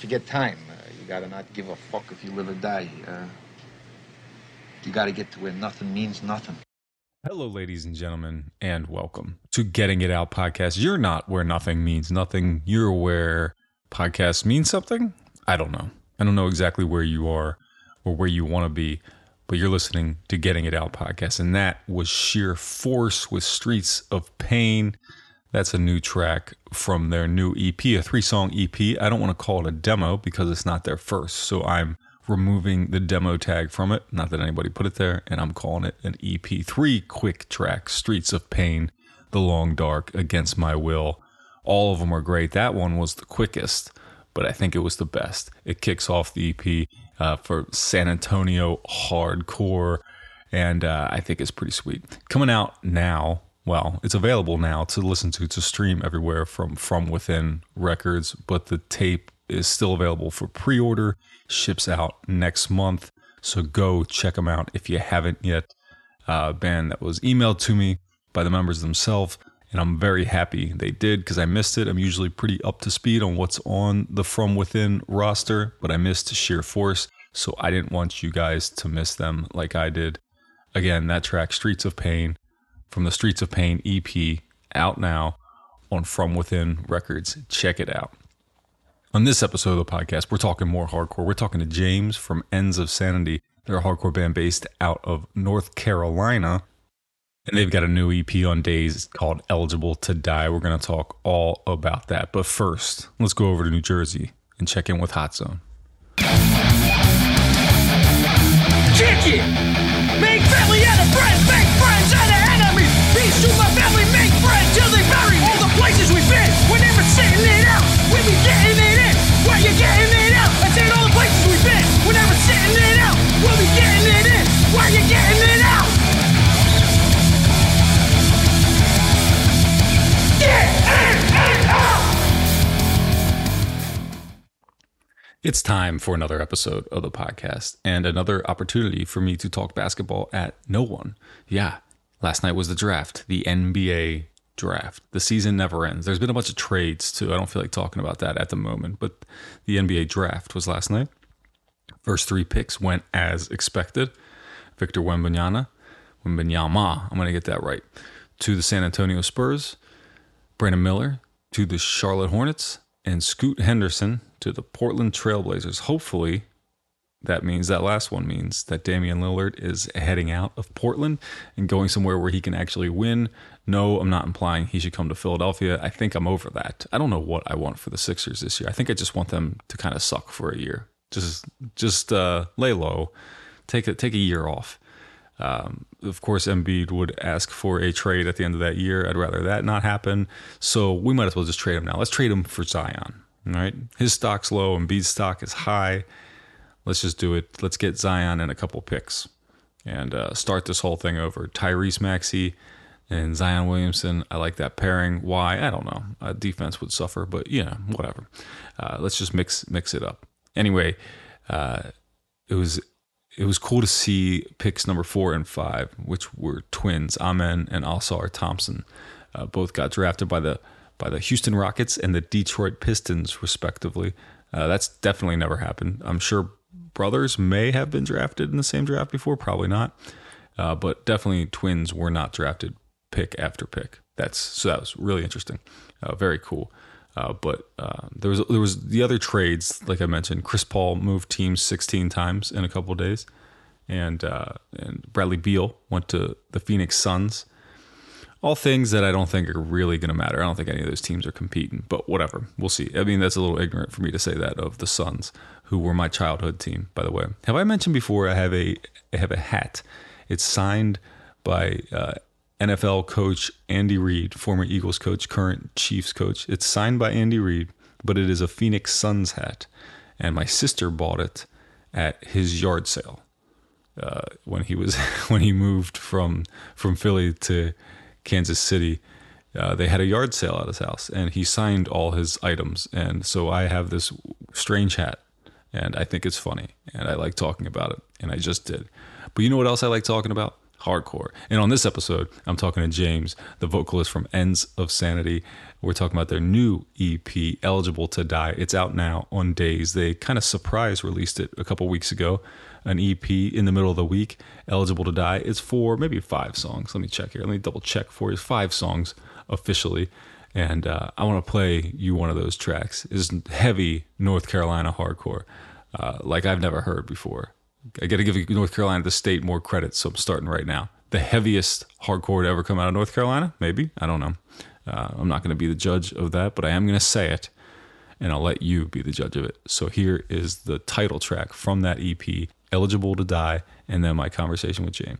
Forget time. You gotta not give a fuck if you live or die. You gotta get to where nothing means nothing. Hello, ladies and gentlemen, and welcome to Getting It Out Podcast. You're not where nothing means nothing. You're where podcasts mean something. I don't know. I don't know exactly where you are or where you want to be, but you're listening to Getting It Out Podcast. And that was Sheer Force with Streets of Pain. That's a new track from their new EP, a 3-song EP. I don't want to call it a demo because it's not their first, so I'm removing the demo tag from it. Not that anybody put it there, and I'm calling it an EP. 3 quick tracks, Streets of Pain, The Long Dark, Against My Will. All of them are great. That one was the quickest, but I think it was the best. It kicks off the EP for San Antonio hardcore, and I think it's pretty sweet. Coming out now. Well, it's available now to listen to stream everywhere from Within Records, but the tape is still available for pre-order, ships out next month, so go check them out if you haven't yet. Band that was emailed to me by the members themselves, and I'm very happy they did because I missed it. I'm usually pretty up to speed on what's on the From Within roster, but I missed Sheer Force, so I didn't want you guys to miss them like I did. Again, that track, Streets of Pain, from the Streets of Pain EP, out now on From Within Records. Check it out. On this episode of the podcast, we're talking more hardcore. We're talking to James from Ends of Sanity. They're a hardcore band based out of North Carolina, and they've got a new EP on Daze called Eligible to Die. We're going to talk all about that. But first, let's go over to New Jersey and check in with Hot Zone. Check it! Make family out of friends! Make friends out of to my family, make friends till they bury all the places we've been. We're never sitting it out. We be getting it in. Where you getting it out? I said all the places we've been. We're never sitting it out. We'll be getting it in. Where you getting it out? It's time for another episode of the podcast and another opportunity for me to talk basketball at no one. Yeah. Last night was the draft, the NBA draft. The season never ends. There's been a bunch of trades, too. I don't feel like talking about that at the moment, but the NBA draft was last night. First 3 picks went as expected. Victor Wembanyama, I'm going to get that right, to the San Antonio Spurs. Brandon Miller to the Charlotte Hornets. And Scoot Henderson to the Portland Trailblazers. Hopefully, that last one means that Damian Lillard is heading out of Portland and going somewhere where he can actually win. No, I'm not implying he should come to Philadelphia. I think I'm over that. I don't know what I want for the Sixers this year. I think I just want them to kind of suck for a year. Just lay low. Take a year off. Of course, Embiid would ask for a trade at the end of that year. I'd rather that not happen. So we might as well just trade him now. Let's trade him for Zion. All right? His stock's low. Embiid's stock is high. Let's just do it. Let's get Zion and a couple picks and start this whole thing over. Tyrese Maxey and Zion Williamson. I like that pairing. Why? I don't know. Defense would suffer, but yeah, whatever. Let's just mix it up. Anyway, it was it was cool to see picks number 4 and 5, which were twins, Amen and Alshar Thompson. Both got drafted by the Houston Rockets and the Detroit Pistons, respectively. That's definitely never happened. I'm sure brothers may have been drafted in the same draft before, probably not. But definitely twins were not drafted pick after pick. That was really interesting. Very cool. But there was the other trades, like I mentioned. Chris Paul moved teams 16 times in a couple of days, and Bradley Beal went to the Phoenix Suns. All things that I don't think are really going to matter. I don't think any of those teams are competing, but whatever. We'll see. I mean, that's a little ignorant for me to say that of the Suns, who were my childhood team, by the way. Have I mentioned before I have a hat? It's signed by NFL coach Andy Reid, former Eagles coach, current Chiefs coach. It's signed by Andy Reid, but it is a Phoenix Suns hat. And my sister bought it at his yard sale when he moved from Philly to Kansas City. They had a yard sale at his house, and he signed all his items. And so I have this strange hat, and I think it's funny, and I like talking about it, and I just did. But you know what else I like talking about? Hardcore. And on this episode, I'm talking to James, the vocalist from Ends of Sanity. We're talking about their new EP, Eligible to Die. It's out now on Daze. They kind of surprise released it a couple weeks ago, an EP in the middle of the week. Eligible to Die. It's 4, maybe 5 songs. Let me check here. Let me double check for you. 5 songs officially. And I want to play you one of those tracks. It's heavy North Carolina hardcore, like I've never heard before. I got to give North Carolina, the state, more credit, so I'm starting right now. The heaviest hardcore to ever come out of North Carolina, maybe. I don't know. I'm not going to be the judge of that, but I am going to say it, and I'll let you be the judge of it. So here is the title track from that EP, Eligible to Die, and then my conversation with James.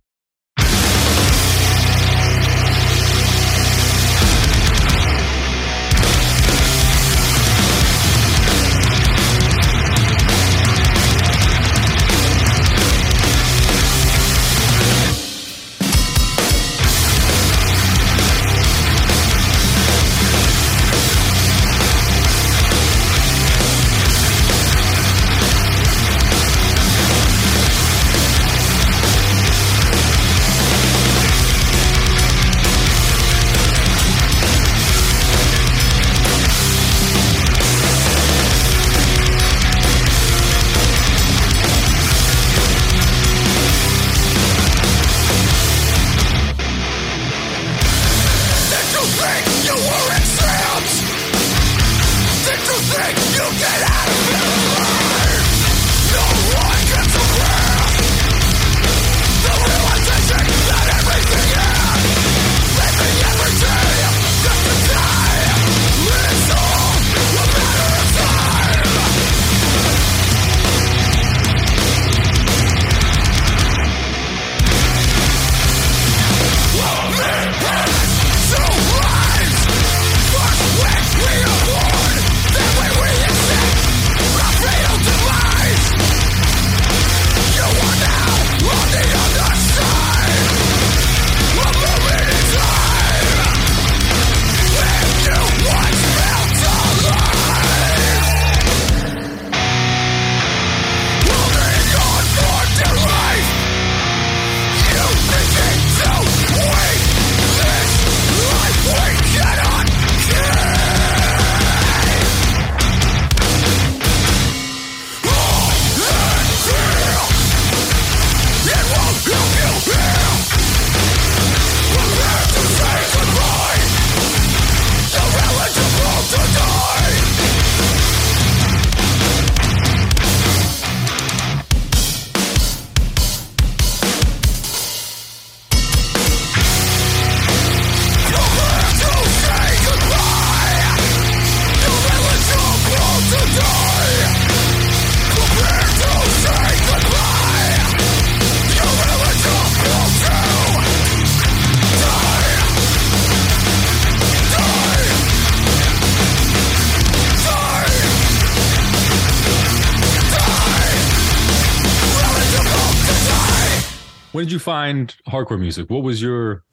When did you find hardcore music? What was your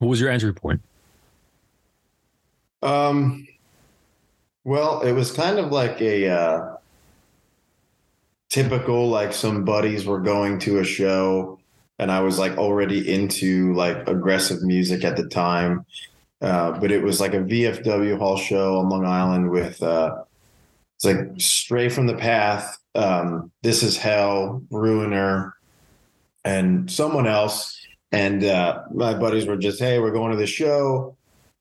entry point? Well, it was kind of like a typical, like, some buddies were going to a show and I was like already into like aggressive music at the time. But it was like a VFW hall show on Long Island with, it's like Stray from the Path, This Is Hell, Ruiner, and someone else. And my buddies were just, hey, we're going to the show.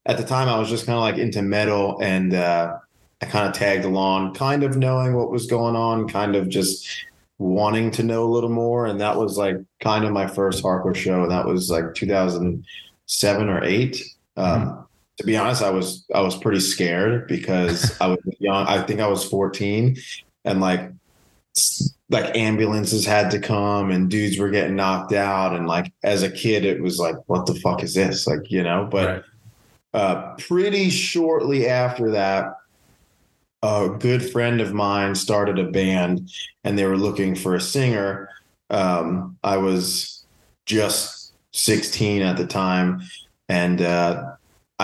At the time, I was just kind of like into metal, and I kind of tagged along, kind of knowing what was going on, kind of just wanting to know a little more. And that was like kind of my first hardcore show. And that was like 2007 or 8. To be honest, I was pretty scared because I was young. I think I was 14, and like ambulances had to come and dudes were getting knocked out. And like, as a kid, it was like, what the fuck is this? Like, you know, but right. Pretty shortly after that, a good friend of mine started a band and they were looking for a singer. I was just 16 at the time. And I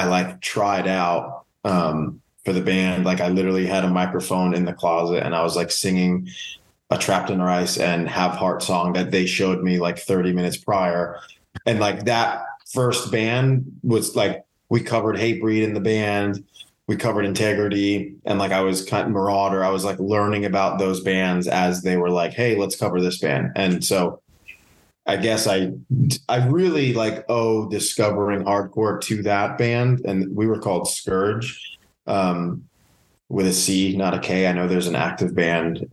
like tried out for the band. Like, I literally had a microphone in the closet and I was like singing a Trapped in Rice and Have Heart song that they showed me like 30 minutes prior. And like that first band was like, we covered Hatebreed in the band, we covered Integrity, and like I was kind of Marauder. I was like learning about those bands as they were like, hey, let's cover this band. And so I guess I really like owe discovering hardcore to that band. And we were called Scourge, with a C, not a K. I know there's an active band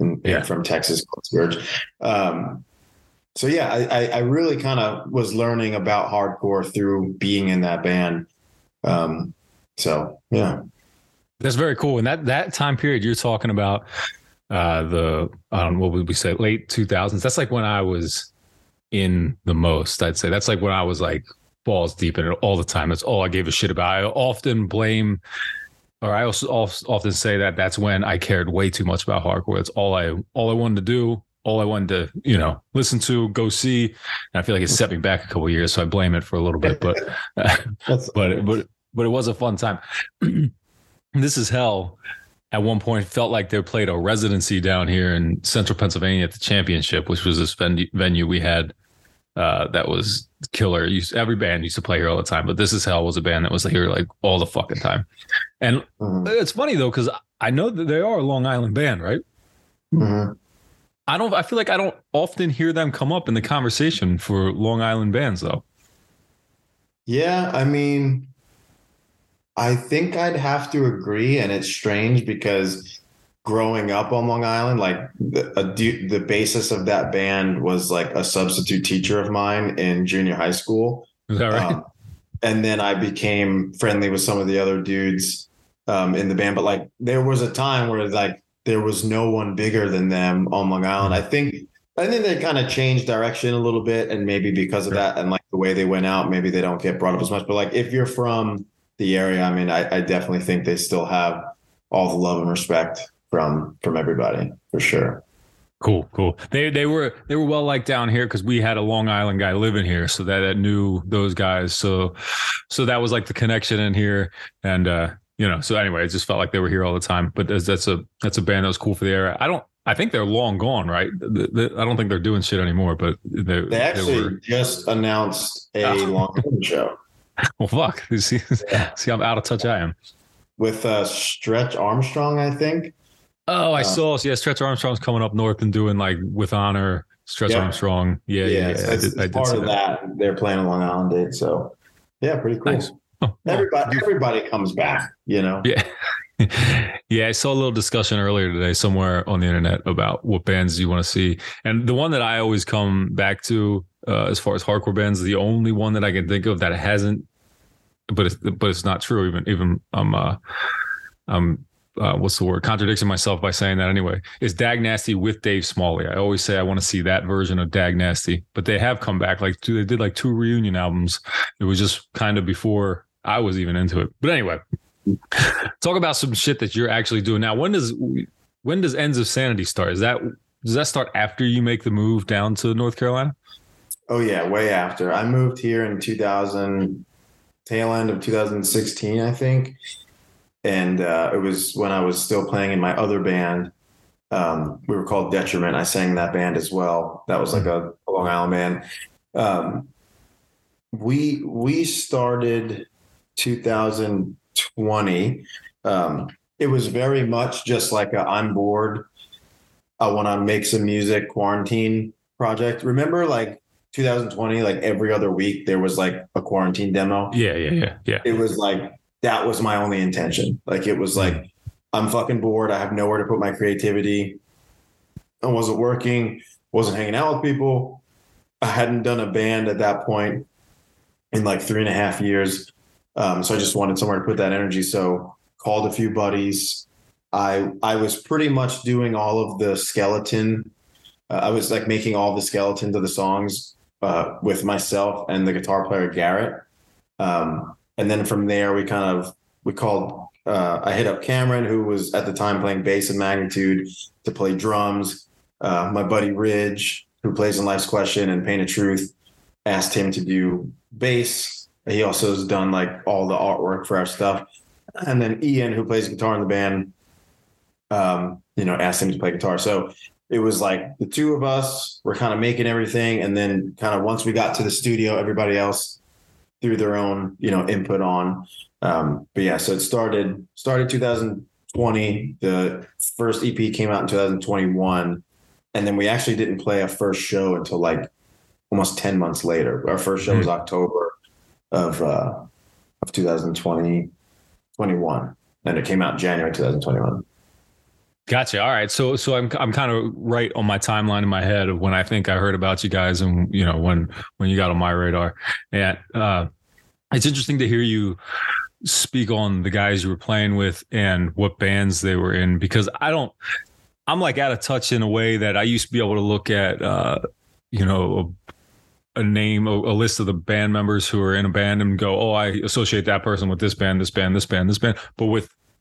from Texas called Scourge. So yeah, I really kind of was learning about hardcore through being in that band. So yeah, that's very cool. And that time period you're talking about, what would we say, late 2000s? That's like when I was in the most, I'd say. That's like when I was like balls deep in it all the time. That's all I gave a shit about. I often blame, or I also often say that that's when I cared way too much about hardcore. That's all I wanted to do, all I wanted to, you know, listen to, go see. And I feel like it set me back a couple of years, so I blame it for a little bit, but but it was a fun time. This Is Hell at one point felt like they played a residency down here in central Pennsylvania at the Championship, which was this venue we had that was killer. Every band used to play here all the time, but This Is Hell was a band that was here like all the fucking time. And it's funny though, because I know that they are a Long Island band, right? Mm-hmm. I feel like I don't often hear them come up in the conversation for Long Island bands though. Yeah, I mean, I think I'd have to agree, and it's strange because growing up on Long Island, like the basis of that band was like a substitute teacher of mine in junior high school. Is that right? And then I became friendly with some of the other dudes in the band. But like there was a time where like there was no one bigger than them on Long Island. I think they kind of changed direction a little bit, and maybe because of that and like the way they went out, maybe they don't get brought up as much. But like if you're from the area, I mean, I definitely think they still have all the love and respect from everybody for sure. Cool. They were well liked down here because we had a Long Island guy living here, so that knew those guys. So that was like the connection in here, and you know. So anyway, it just felt like they were here all the time. But that's a band that was cool for the era. I think they're long gone, right? I don't think they're doing shit anymore. But they actually just announced a Long Island show. Well, fuck. See how out of touch I am. With Stretch Armstrong, I think. Oh, I saw. So yeah, Stretch Armstrong's coming up north and doing like With Honor, Stretch Armstrong. Yeah. I did part of that. They're playing a Long Island date, so yeah, pretty cool. Nice. Oh, everybody comes back, you know. Yeah, yeah. I saw a little discussion earlier today somewhere on the internet about what bands you want to see, and the one that I always come back to. As far as hardcore bands, the only one that I can think of that hasn't, but it's not true. Even I'm what's the word? Contradicting myself by saying that anyway. Is Dag Nasty with Dave Smalley? I always say I want to see that version of Dag Nasty, but they have come back. Like they did like two reunion albums. It was just kind of before I was even into it. But anyway, talk about some shit that you're actually doing now. When does Ends of Sanity start? Does that start after you make the move down to North Carolina? Oh yeah, way after. I moved here in tail end of 2016, I think. And it was when I was still playing in my other band. We were called Detriment. I sang in that band as well. That was like a Long Island band. We started 2020. It was very much just like a, I'm bored, I want to make some music quarantine project. Remember, like 2020, like every other week there was like a quarantine demo. Yeah. It was like, that was my only intention. Like, it was like, I'm fucking bored. I have nowhere to put my creativity. I wasn't working, wasn't hanging out with people. I hadn't done a band at that point in like 3.5 years. So I just wanted somewhere to put that energy. So called a few buddies. I was pretty much doing all of the skeleton. I was like making all the skeletons of the songs with myself and the guitar player Garrett. And then from there, we called, I hit up Cameron, who was at the time playing bass in Magnitude, to play drums. My buddy Ridge, who plays in Life's Question and Pain of Truth, asked him to do bass. He also has done like all the artwork for our stuff. And then Ian, who plays guitar in the band, asked him to play guitar. So it was like the two of us were kind of making everything. And then kind of once we got to the studio, everybody else threw their own, input on. So it started 2020. The first EP came out in 2021. And then we actually didn't play a first show until like almost 10 months later. Our first show was October of 2021. And it came out in January 2021. Gotcha. All right. So I'm kind of right on my timeline in my head of when I think I heard about you guys and, when you got on my radar. And it's interesting to hear you speak on the guys you were playing with and what bands they were in, because I'm like out of touch in a way that I used to be able to look at, a name, a list of the band members who are in a band and go, oh, I associate that person with this band, this band, this band, this band.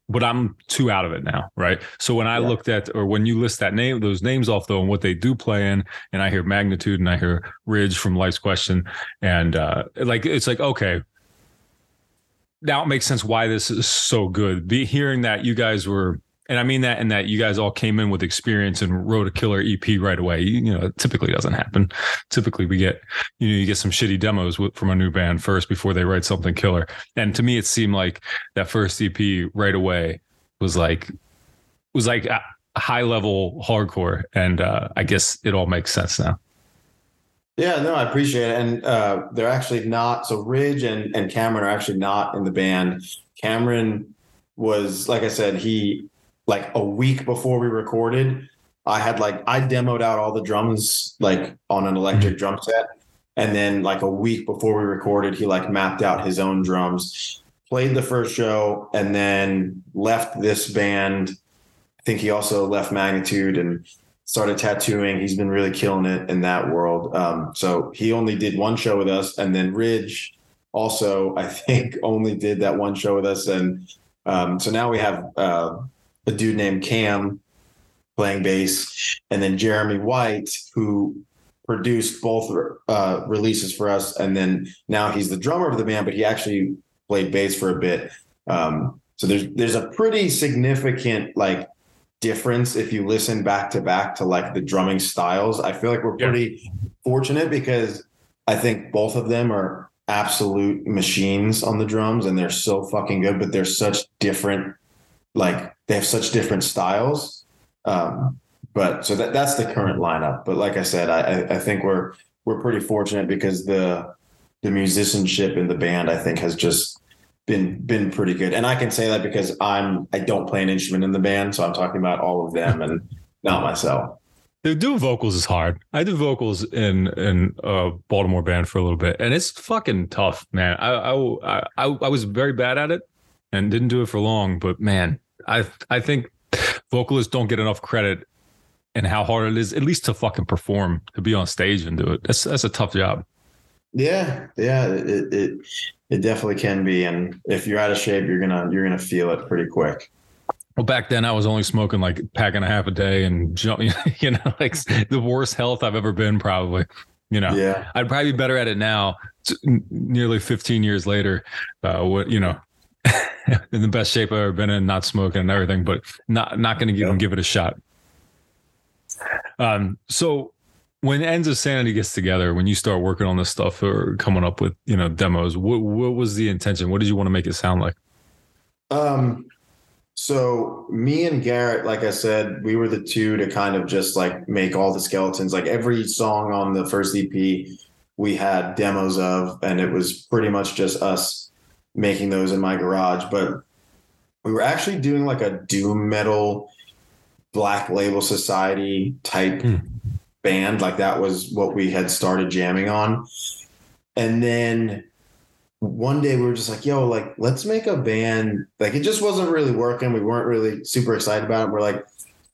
But I'm too out of it now, right? So when I looked at, or when you list that name, those names off though, and what they do play in, and I hear Magnitude and I hear Ridge from Life's Question, and it's like, okay, now it makes sense why this is so good. Hearing that you guys were, and I mean that, and that you guys all came in with experience and wrote a killer EP right away. It typically doesn't happen. Typically we get, you get some shitty demos from a new band first before they write something killer. And to me, it seemed like that first EP right away was like a high level hardcore. And I guess it all makes sense now. Yeah, no, I appreciate it. And they're actually not. So Ridge and Cameron are actually not in the band. Cameron was, like I said, he, like a week before we recorded, I demoed out all the drums like on an electric drum set. And then like a week before we recorded, he like mapped out his own drums, played the first show, and then left this band. I think he also left Magnitude and started tattooing. He's been really killing it in that world. So he only did one show with us. And then Ridge also, I think, only did that one show with us. And so now we have... a dude named Cam playing bass, and then Jeremy White, who produced both releases for us. And then now he's the drummer of the band, but he actually played bass for a bit. So there's a pretty significant like difference if you listen back to like the drumming styles. I feel like we're pretty fortunate because I think both of them are absolute machines on the drums, and they're so fucking good, but they're such different, like they have such different styles. But so that's the current lineup. But like I said, I think we're pretty fortunate because the musicianship in the band, I think, has just been pretty good. And I can say that because I don't play an instrument in the band. So I'm talking about all of them and not myself. Doing vocals is hard. I do vocals in a Baltimore band for a little bit, and it's fucking tough, man. I was very bad at it and didn't do it for long, but man, I think vocalists don't get enough credit and how hard it is, at least to fucking perform, to be on stage and do it. That's a tough job. Yeah, it definitely can be, and if you're out of shape, you're gonna feel it pretty quick. Well, back then I was only smoking like a pack and a half a day, and like the worst health I've ever been, probably. Yeah, I'd probably be better at it now, nearly 15 years later. In the best shape I've ever been in, not smoking and everything, but not going to even give it a shot. So when Ends of Sanity gets together, when you start working on this stuff or coming up with, you know, demos, what was the intention? What did you want to make it sound like? So me and Garrett, like I said, we were the two to kind of just like make all the skeletons, like every song on the first EP we had demos of, and it was pretty much just us making those in my garage. But we were actually doing like a doom metal Black Label Society type band. Like that was what we had started jamming on. And then one day we were just like, yo, like, let's make a band. Like it just wasn't really working. We weren't really super excited about it. We're like,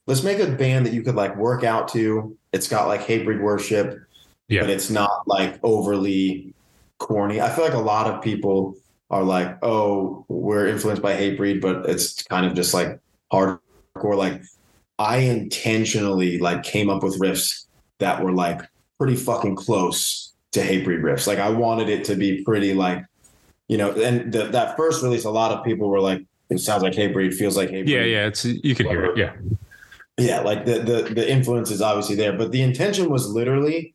let's make a band that you could like work out to. It's got like Hatebreed worship, but it's not like overly corny. I feel like a lot of people are like, oh, we're influenced by Hatebreed, but it's kind of just like hardcore. Like I intentionally like came up with riffs that were like pretty fucking close to Hatebreed riffs. Like I wanted it to be pretty like, you know, and that first release, a lot of people were like, it sounds like Hatebreed, feels like Hatebreed. Yeah. It's, you can hear it. Yeah. Yeah. Like the influence is obviously there, but the intention was literally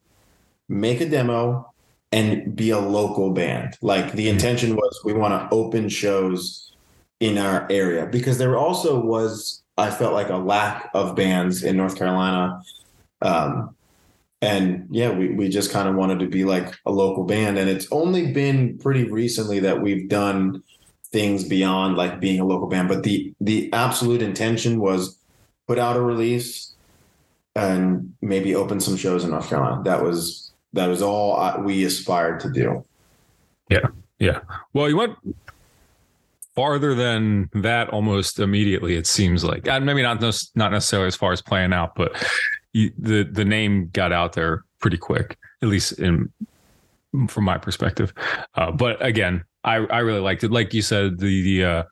make a demo and be a local band. Like the intention was we want to open shows in our area, because there also was, I felt like, a lack of bands in North Carolina. And yeah, we just kind of wanted to be like a local band. And it's only been pretty recently that we've done things beyond like being a local band. But the absolute intention was put out a release and maybe open some shows in North Carolina. That was all we aspired to do. Yeah. Yeah. Well, you went farther than that almost immediately, it seems like. I mean, not necessarily as far as playing out, but the name got out there pretty quick, at least from my perspective. But again, I really liked it. Like you said, the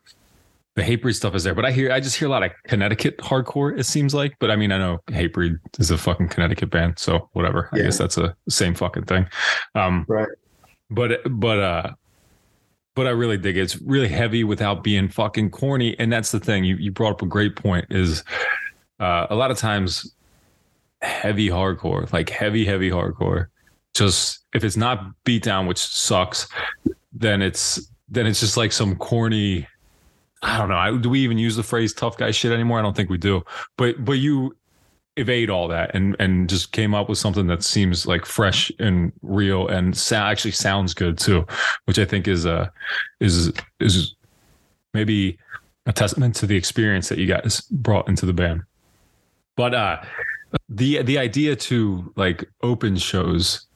Hatebreed stuff is there, but I just hear a lot of Connecticut hardcore, it seems like. But I mean, I know Hatebreed is a fucking Connecticut band, so whatever. I guess that's the same fucking thing. Right. But I really dig it. It's really heavy without being fucking corny. And that's the thing. You brought up a great point is a lot of times heavy hardcore, like heavy hardcore, just if it's not beat down, which sucks, then it's just like some corny, I don't know. Do we even use the phrase tough guy shit anymore? I don't think we do. But you evade all that and just came up with something that seems like fresh and real and actually sounds good too, which I think is maybe a testament to the experience that you guys brought into the band. But the idea to like open shows,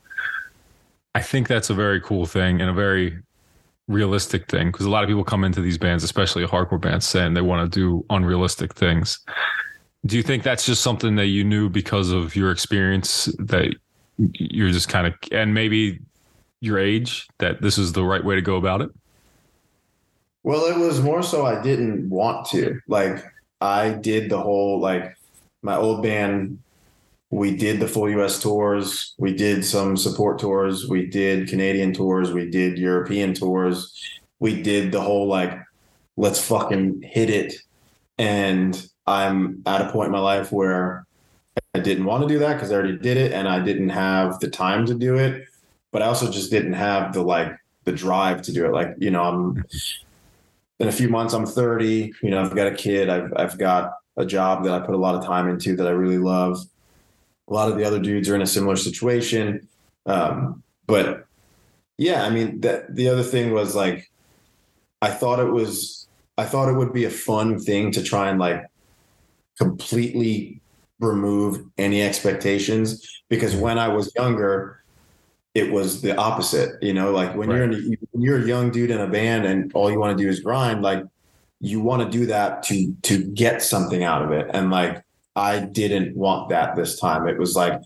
I think that's a very cool thing and a very realistic thing, because a lot of people come into these bands, especially hardcore bands, saying they want to do unrealistic things. Do you think that's just something that you knew because of your experience, that you're just kind of, and maybe your age, that this is the right way to go about it? Well, it was more so I didn't want to. Like I did the whole, like my old band, we did the full US tours. We did some support tours. We did Canadian tours. We did European tours. We did the whole, like, let's fucking hit it. And I'm at a point in my life where I didn't want to do that because I already did it and I didn't have the time to do it. But I also just didn't have the drive to do it. Like, you know, in a few months, I'm 30, you know, I've got a kid. I've got a job that I put a lot of time into that I really love. A lot of the other dudes are in a similar situation. But yeah, I mean, the other thing was like, I thought it would be a fun thing to try and like completely remove any expectations, because when I was younger, it was the opposite, you know, like when you're a young dude in a band and all you want to do is grind, like you want to do that to get something out of it. And like, I didn't want that this time. It was like,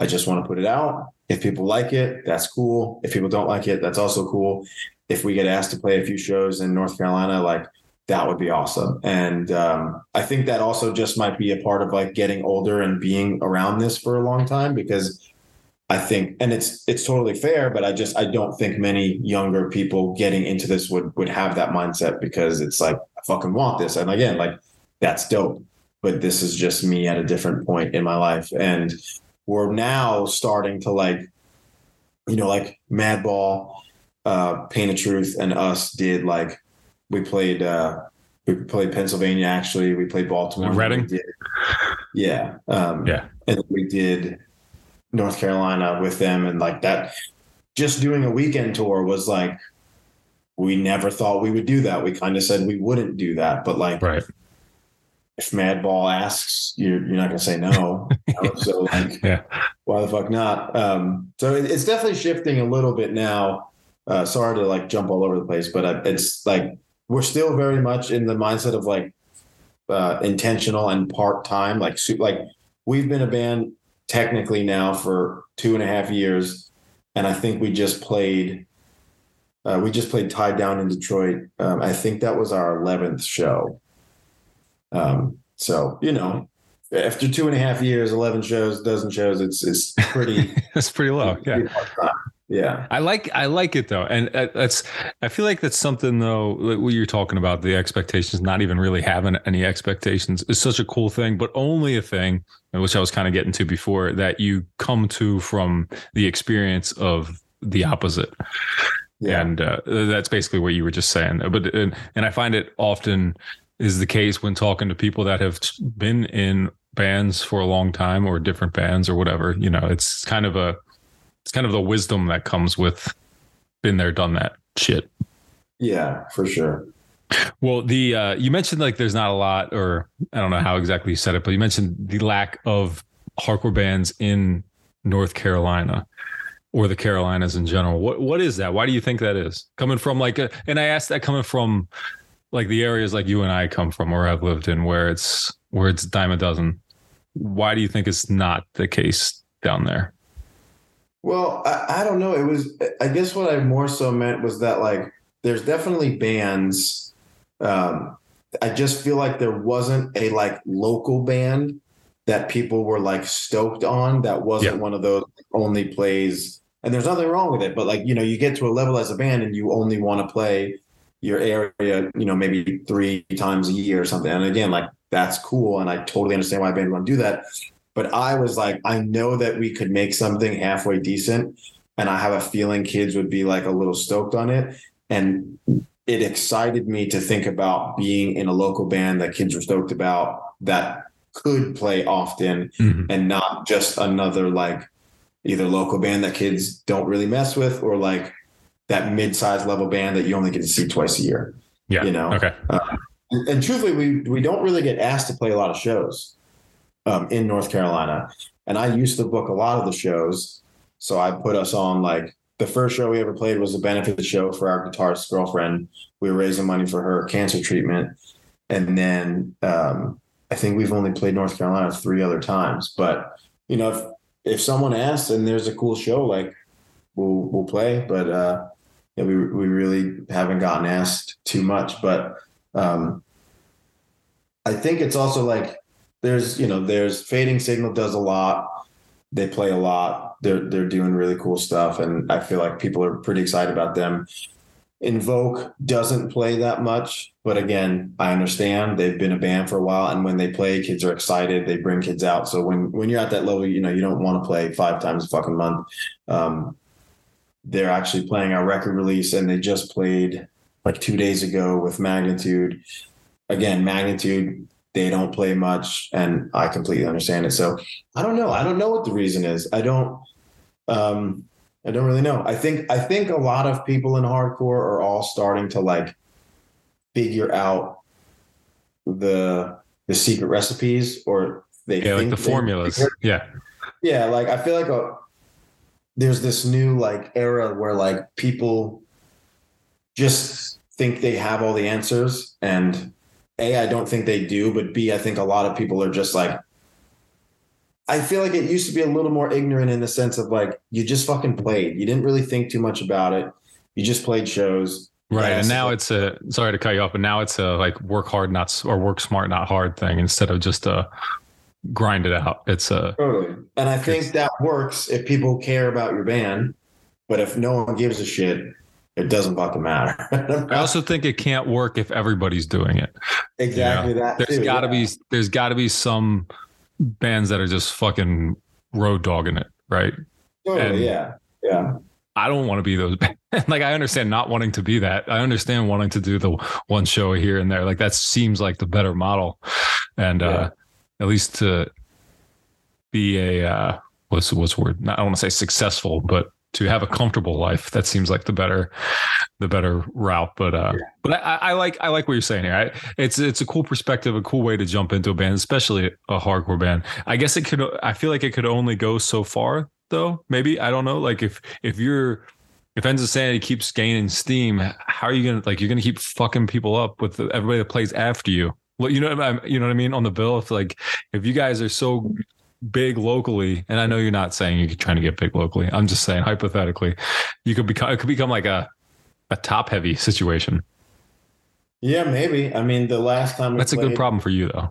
I just want to put it out. If people like it, that's cool. If people don't like it, that's also cool. If we get asked to play a few shows in North Carolina, like, that would be awesome. And I think that also just might be a part of like getting older and being around this for a long time, because I think, and it's totally fair, but I don't think many younger people getting into this would have that mindset, because it's like, I fucking want this. And again, like, that's dope. but this is just me at a different point in my life. And we're now starting to like Madball, Pain of Truth and us did like, we played Pennsylvania, actually. We played Baltimore. Reading? Yeah. And we did North Carolina with them. And like that, just doing a weekend tour was like, we never thought we would do that. We kind of said we wouldn't do that, but like, right. If Madball asks, you're not going to say no. So like, yeah. Why the fuck not? So it's definitely shifting a little bit now. Sorry to like jump all over the place, but it's like, we're still very much in the mindset of like intentional and part-time, like we've been a band technically now for 2.5 years. And I think we just played Tied Down in Detroit. I think that was our 11th show. So, you know, after 2.5 years, 11 shows, dozen shows, it's pretty, that's pretty low. Yeah. Yeah. I like it though. And that's, I feel like that's something though, like what you're talking about, the expectations, not even really having any expectations is such a cool thing, but only a thing, which I was kind of getting to before, that you come to from the experience of the opposite. Yeah. And that's basically what you were just saying. But, and I find it often is the case when talking to people that have been in bands for a long time or different bands or whatever, you know, it's kind of the wisdom that comes with been there, done that shit. Yeah, for sure. Well, the you mentioned like there's not a lot, or I don't know how exactly you said it, but you mentioned the lack of hardcore bands in North Carolina or the Carolinas in general. What is that? Why do you think that is? Coming from like a, and I asked that coming from like the areas like you and I come from or I've lived in where it's a dime a dozen. Why do you think it's not the case down there? Well, I don't know. It was, I guess what I more so meant was that like, there's definitely bands. I just feel like there wasn't a like local band that people were like stoked on. That wasn't one of those only plays, and there's nothing wrong with it, but like, you know, you get to a level as a band and you only want to play your area, you know, maybe 3 times a year or something. And again, like that's cool. And I totally understand why a band would want to do that. But I was like, I know that we could make something halfway decent, and I have a feeling kids would be like a little stoked on it. And it excited me to think about being in a local band that kids were stoked about that could play often and not just another like either local band that kids don't really mess with or like that mid-sized level band that you only get to see twice a year. Yeah. You know? Okay. And truthfully, we don't really get asked to play a lot of shows. In North Carolina. And I used to book a lot of the shows. So I put us on like the first show we ever played was a benefit show for our guitarist's girlfriend. We were raising money for her cancer treatment. And then I think we've only played North Carolina 3 other times, but you know, if someone asks and there's a cool show, like we'll play, but yeah, we really haven't gotten asked too much, but I think it's also like, there's Fading Signal does a lot. They play a lot. They're doing really cool stuff. And I feel like people are pretty excited about them. Invoke doesn't play that much, but again, I understand they've been a band for a while. And when they play, kids are excited. They bring kids out. So when you're at that level, you know, you don't want to play 5 times a fucking month. They're actually playing our record release, and they just played like 2 days ago with Magnitude. Again, Magnitude, they don't play much, and I completely understand it. So I don't know. I don't know what the reason is. I don't really know. I think a lot of people in hardcore are all starting to like figure out the secret recipes, or they think like the formulas. Yeah. Like, I feel like there's this new like era where like people just think they have all the answers, and A, I don't think they do, but B, I think a lot of people are just like, I feel like it used to be a little more ignorant in the sense of like, you just fucking played. You didn't really think too much about it. You just played shows. Right. And now it's sorry to cut you off, but now it's a like work hard, not, or work smart, not hard thing instead of just a grind it out. It's a. Totally. And I think that works if people care about your band, but if no one gives a shit, It doesn't fucking matter. I also think it can't work if everybody's doing it. Exactly, you know? There's got to be some bands that are just fucking road dogging it, right? Totally, yeah. I don't want to be those. Like, I understand not wanting to be that. I understand wanting to do the one show here and there. Like, that seems like the better model, and at least to be a what's the word? I don't want to say successful, but to have a comfortable life. That seems like the better route. But but I like what you're saying here. It's a cool perspective, a cool way to jump into a band, especially a hardcore band. I guess it could. I feel like it could only go so far, though. Maybe, I don't know. Like, if Ends of Sanity keeps gaining steam, how are you gonna, like, you're gonna keep fucking people up with everybody that plays after you? You know what I mean? On the bill, if you guys are so big locally, and I know you're not saying you're trying to get big locally, I'm just saying hypothetically, it could become like a top heavy situation. Yeah, maybe. I mean, the last time we played, a good problem for you though.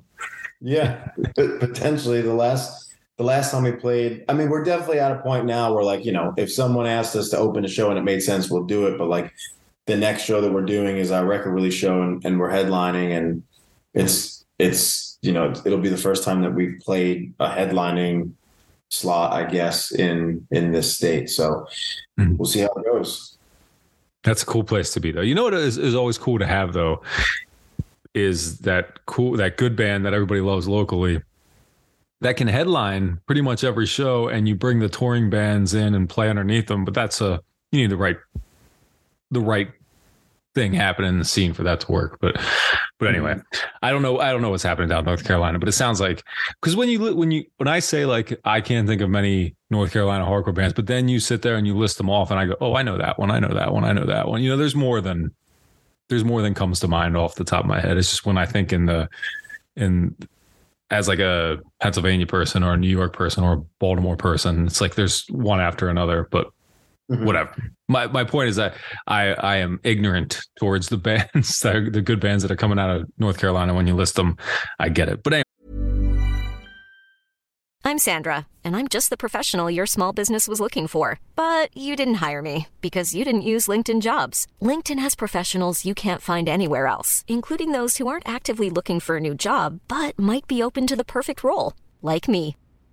Yeah, potentially the last time we played, I mean, we're definitely at a point now where, like, you know, if someone asked us to open a show and it made sense, we'll do it. But like, the next show that we're doing is our record release show, and we're headlining, and it's. You know, it'll be the first time that we've played a headlining slot, I guess, in this state. So we'll see how it goes. That's a cool place to be, though. You know what is always cool to have, though, is that good band that everybody loves locally that can headline pretty much every show, and you bring the touring bands in and play underneath them. But you need the right thing happening in the scene for that to work. But anyway, I don't know what's happening down in North Carolina, but it sounds like, because when I say, like, I can't think of many North Carolina hardcore bands, but then you sit there and you list them off and I go, oh, I know that one. I know that one. I know that one. You know, there's more than comes to mind off the top of my head. It's just when I think as like a Pennsylvania person or a New York person or a Baltimore person, it's like there's one after another, but whatever. My point is that I am ignorant towards the bands, the good bands that are coming out of North Carolina. When you list them, I get it. But anyway. I'm Sandra, and I'm just the professional your small business was looking for. But you didn't hire me because you didn't use LinkedIn Jobs. LinkedIn has professionals you can't find anywhere else, including those who aren't actively looking for a new job, but might be open to the perfect role, like me.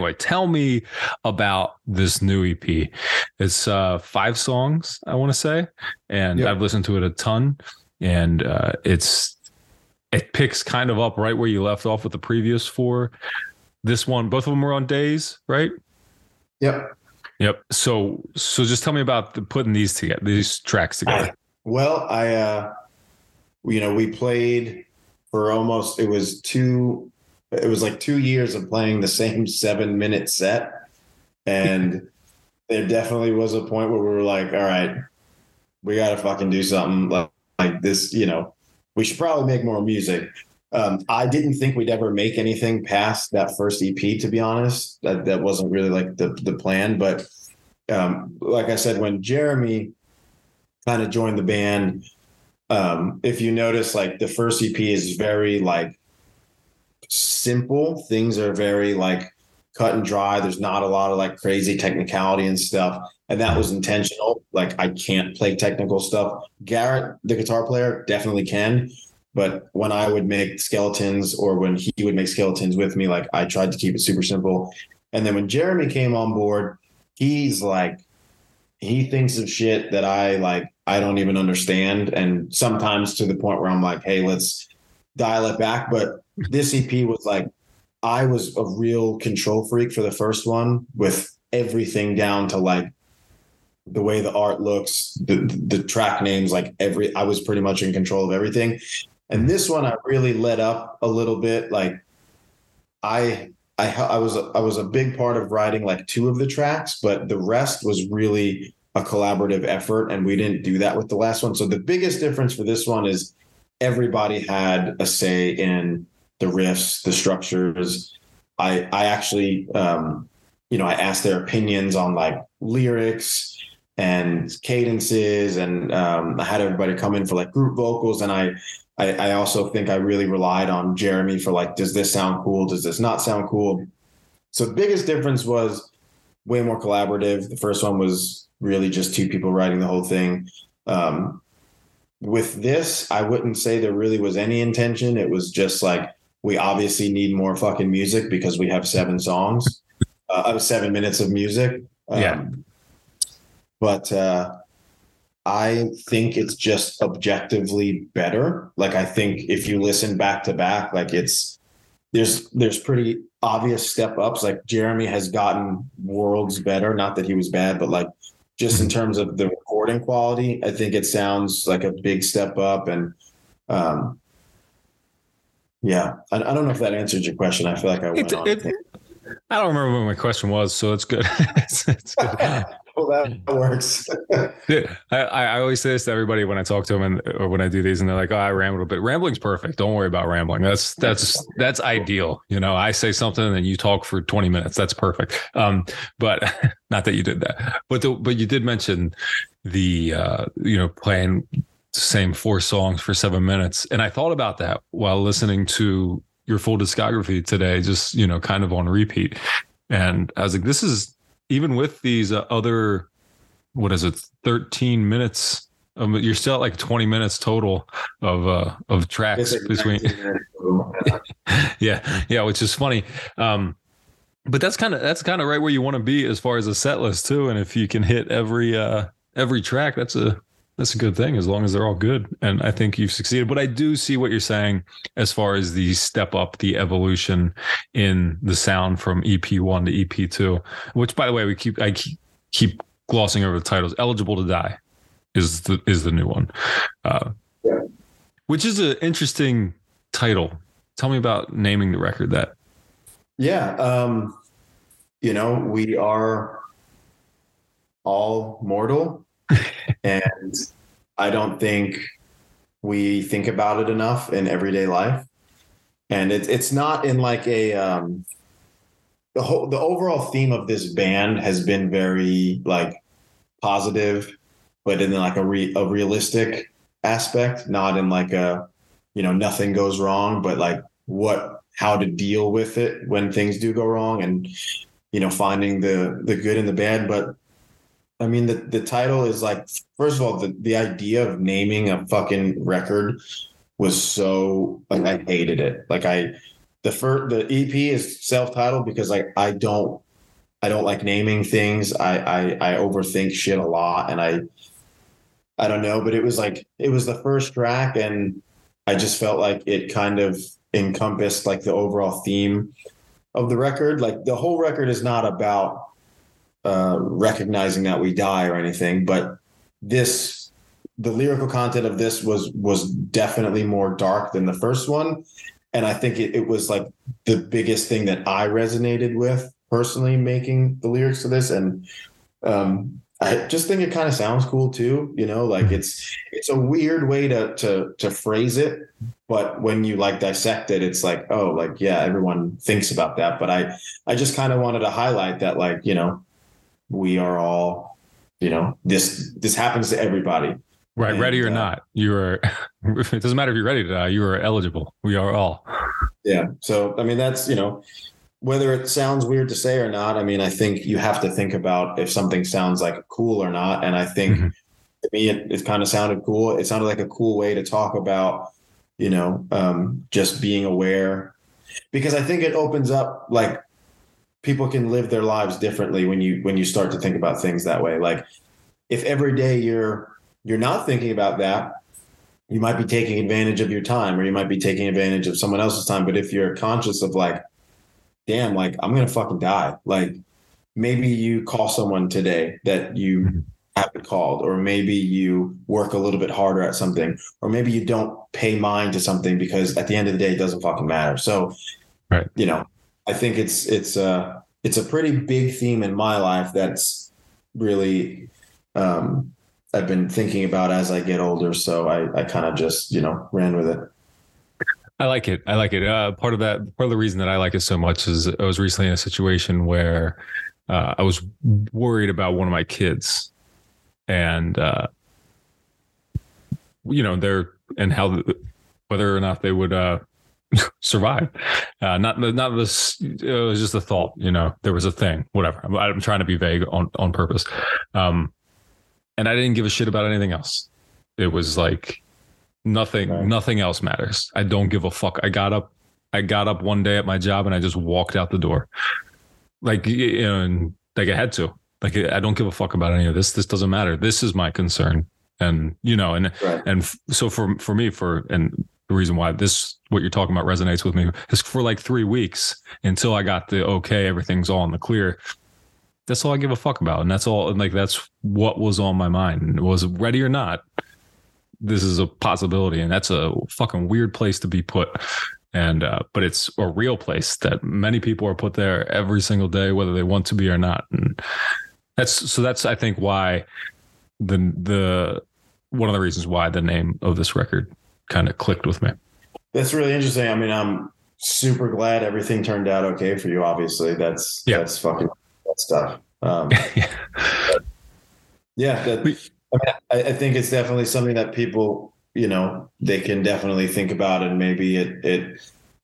Like, tell me about this new EP. It's 5 songs, I want to say, and I've listened to it a ton. And it picks kind of up right where you left off with the previous 4. This one, both of them were on Daze, right? Yep. So just tell me about putting these together, these tracks together. We played for almost. It was like 2 years of playing the same 7-minute set. And there definitely was a point where we were like, all right, we got to fucking do something like this. You know, we should probably make more music. I didn't think we'd ever make anything past that first EP, to be honest. That wasn't really like the plan. But like I said, when Jeremy kind of joined the band, if you notice, like, the first EP is very like, simple. Things are very like cut and dry. There's not a lot of like crazy technicality and stuff, and that was intentional. Like, I can't play technical stuff. Garrett, the guitar player, definitely can, but when I would make skeletons, or when he would make skeletons with me, like, I tried to keep it super simple. And then when Jeremy came on board, he's like, he thinks of shit that I don't even understand, and sometimes to the point where I'm like, hey, let's dial it back. But this EP was like, I was a real control freak for the first one, with everything down to like the way the art looks, the track names, like I was pretty much in control of everything. And this one, I really let up a little bit. Like I was a big part of writing like two of the tracks, but the rest was really a collaborative effort. And we didn't do that with the last one. So the biggest difference for this one is everybody had a say in the riffs, the structures. I actually, I asked their opinions on like lyrics and cadences, and I had everybody come in for like group vocals. And I also think I really relied on Jeremy for like, does this sound cool? Does this not sound cool? So the biggest difference was way more collaborative. The first one was really just two people writing the whole thing. With this, I wouldn't say there really was any intention. It was just like, we obviously need more fucking music because we have 7 songs, 7 minutes of music. But I think it's just objectively better. Like, I think if you listen back to back, like there's pretty obvious step ups. Like Jeremy has gotten worlds better. Not that he was bad, but like, just in terms of the recording quality, I think it sounds like a big step up. And I don't know if that answered your question. I feel like I went on. I don't remember what my question was, so it's good. It's good. Well, that works. Dude, I always say this to everybody when I talk to them or when I do these, and they're like, "Oh, I rambled a bit." Rambling's perfect. Don't worry about rambling. That's ideal. You know, I say something and you talk for 20 minutes. That's perfect. But not that you did that. But you did mention the playing the same 4 songs for 7 minutes, and I thought about that while listening to your full discography today, just, kind of on repeat. And I was like, this is, even with these other, 13 minutes, you're still at like 20 minutes total of tracks between. Yeah. Which is funny. But that's kind of right where you want to be as far as a set list too. And if you can hit every track, that's a good thing, as long as they're all good. And I think you've succeeded. But I do see what you're saying as far as the step up, the evolution in the sound from EP1 to EP2, which, by the way, I keep glossing over the titles. Eligible to Die is the new one, which is an interesting title. Tell me about naming the record that. Yeah. We are all mortal. And I don't think we think about it enough in everyday life. And it's not in like the overall theme of this band has been very like positive, but in like a realistic aspect, not in like a, nothing goes wrong, but like how to deal with it when things do go wrong, and, finding the good and the bad. But I mean, the title is like, first of all, the idea of naming a fucking record was so, like, I hated it. Like the EP is self-titled because like, I don't like naming things. I overthink shit a lot. And I don't know, but it was the first track, and I just felt like it kind of encompassed like the overall theme of the record. Like the whole record is not about recognizing that we die or anything, but the lyrical content of this was definitely more dark than the first one. And I think it was like the biggest thing that I resonated with personally, making the lyrics to this. And I just think it kind of sounds cool too, like it's a weird way to phrase it, but when you like dissect it, it's like, oh, like, yeah, everyone thinks about that. But I just kind of wanted to highlight that, like, we are all, this happens to everybody. Right. And, ready or not, you are, it doesn't matter if you're ready to die, you are eligible. We are all. Yeah. So, I mean, that's, whether it sounds weird to say or not, I mean, I think you have to think about if something sounds like cool or not. And I think to me, it kind of sounded cool. It sounded like a cool way to talk about, just being aware, because I think it opens up, like, people can live their lives differently when you start to think about things that way. Like if every day you're not thinking about that, you might be taking advantage of your time, or you might be taking advantage of someone else's time. But if you're conscious of like, damn, like I'm going to fucking die. Like maybe you call someone today that you have it called, or maybe you work a little bit harder at something, or maybe you don't pay mind to something because at the end of the day, it doesn't fucking matter. So, right. You know, I think it's a pretty big theme in my life that's really I've been thinking about as I get older. So I kind of just, you know, ran with it. I like it. Part of the reason that I like it so much is I was recently in a situation where I was worried about one of my kids and, you know, how, whether or not they would survive. Not this, it was just a thought, you know, there was a thing, whatever. I'm trying to be vague on purpose. And I didn't give a shit about anything else. It was like nothing, right. Nothing else matters. I don't give a fuck. I got up one day at my job and I just walked out the door. Like, you know, and like I had to, like, I don't give a fuck about any of this. This doesn't matter. This is my concern. And, you know, and, right. And so for me, and the reason why this, what you're talking about resonates with me is for like 3 weeks until I got the, okay, everything's all in the clear. That's all I give a fuck about. And that's all, and like, that's what was on my mind. And it was ready or not, this is a possibility. And that's a fucking weird place to be put. And, but it's a real place that many people are put there every single day, whether they want to be or not. And that's, I think why the one of the reasons why the name of this record kind of clicked with me. That's really interesting. I mean, I'm super glad everything turned out okay for you. Obviously that's fucking stuff. I think it's definitely something that people, you know, they can definitely think about, and maybe it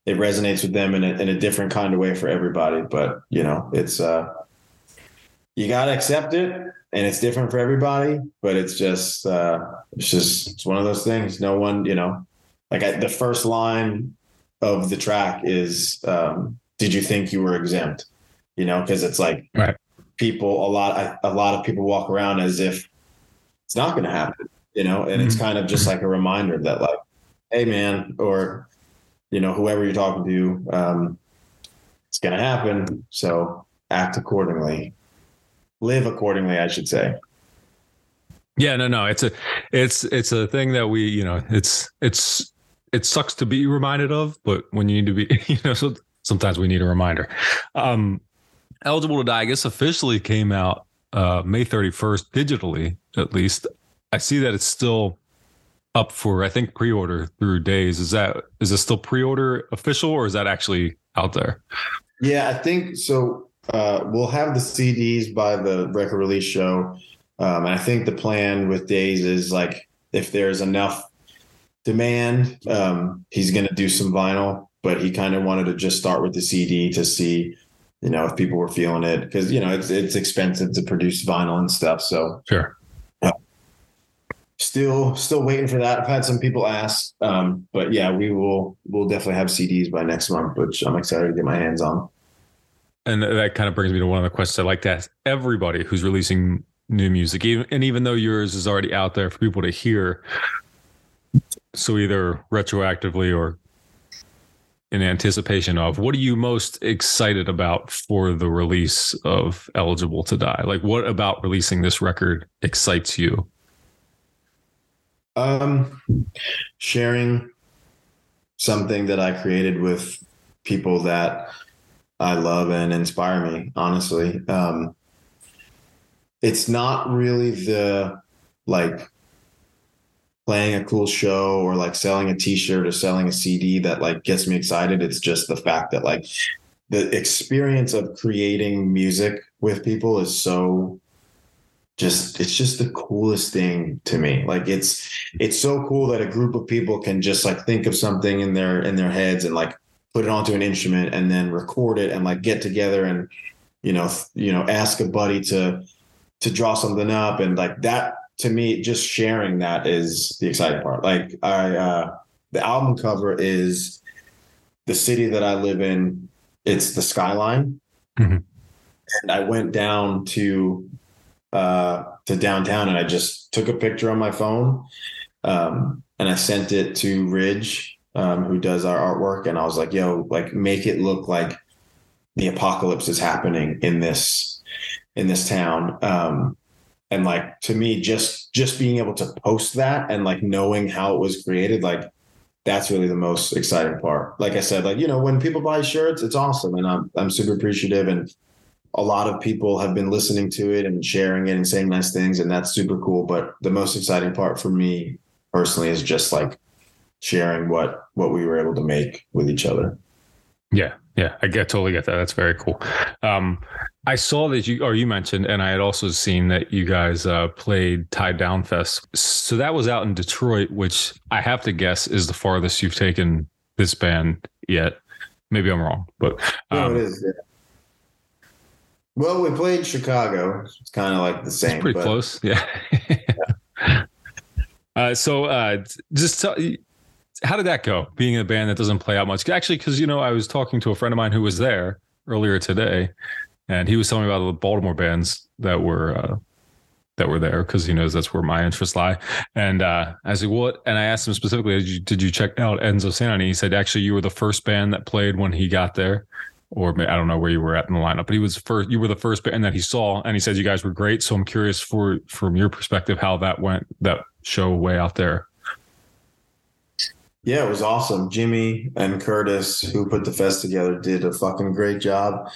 resonates with them in a different kind of way for everybody. But, you know, it's you got to accept it, and it's different for everybody, but it's one of those things. No one, you know, like the first line of the track is, did you think you were exempt? You know, cause it's like right. People, a lot of people walk around as if it's not going to happen. You know, and it's kind of just like a reminder that like, hey man, or, you know, whoever you're talking to, it's going to happen. So act accordingly, live accordingly, I should say. Yeah, no. It's a thing that we, you know, it sucks to be reminded of, but when you need to be, you know, so sometimes we need a reminder. Eligible to Die, I guess officially came out, May 31st digitally, at least. I see that it's still up for, I think, pre-order through Daze. Is it still pre-order official, or is that actually out there? Yeah, I think so. We'll have the CDs by the record release show. And I think the plan with Daze is like, if there's enough demand, he's going to do some vinyl, but he kind of wanted to just start with the CD to see, you know, if people were feeling it. Cause you know, it's expensive to produce vinyl and stuff. So sure. Still waiting for that. I've had some people ask, but yeah, we'll definitely have CDs by next month, which I'm excited to get my hands on. And that kind of brings me to one of the questions I like to ask everybody who's releasing new music, even though yours is already out there for people to hear. So either retroactively or in anticipation of, what are you most excited about for the release of Eligible to Die? Like, what about releasing this record excites you? Sharing something that I created with people that I love and inspire me, honestly. It's not really the like playing a cool show or like selling a t-shirt or selling a CD that like gets me excited. It's just the fact that like the experience of creating music with people is so it's just the coolest thing to me. Like it's so cool that a group of people can just like think of something in their heads and like put it onto an instrument and then record it and like get together and, you know, ask a buddy to draw something up. And like that, to me, just sharing that is the exciting part. Like the album cover is the city that I live in. It's the skyline. Mm-hmm. And I went down to downtown and I just took a picture on my phone and I sent it to Ridge, who does our artwork, and I was like, yo, like make it look like the apocalypse is happening in this town. And like, to me, just being able to post that and like knowing how it was created, like that's really the most exciting part. Like I said, like, you know, when people buy shirts, it's awesome. And I'm super appreciative. And a lot of people have been listening to it and sharing it and saying nice things. And that's super cool. But the most exciting part for me personally is just like sharing what we were able to make with each other. Yeah. Yeah, I totally get that. That's very cool. I saw that you mentioned, and I had also seen that you guys played Tied Down Fest. So that was out in Detroit, which I have to guess is the farthest you've taken this band yet. Maybe I'm wrong, but no, it is. Yeah. Well, we played Chicago. It's kind of like the same. It's pretty close. Yeah. Yeah. How did that go, being in a band that doesn't play out much? Actually, because, you know, I was talking to a friend of mine who was there earlier today, and he was telling me about the Baltimore bands that were there, because he knows that's where my interests lie. And I said, what? And I asked him specifically, did you check out Ends of Sanity? He said, actually, you were the first band that played when he got there. Or I don't know where you were at in the lineup, but you were the first band that he saw, and he said you guys were great. So I'm curious from your perspective how that went, that show way out there. Yeah, it was awesome. Jimmy and Curtis, who put the fest together, did a fucking great job.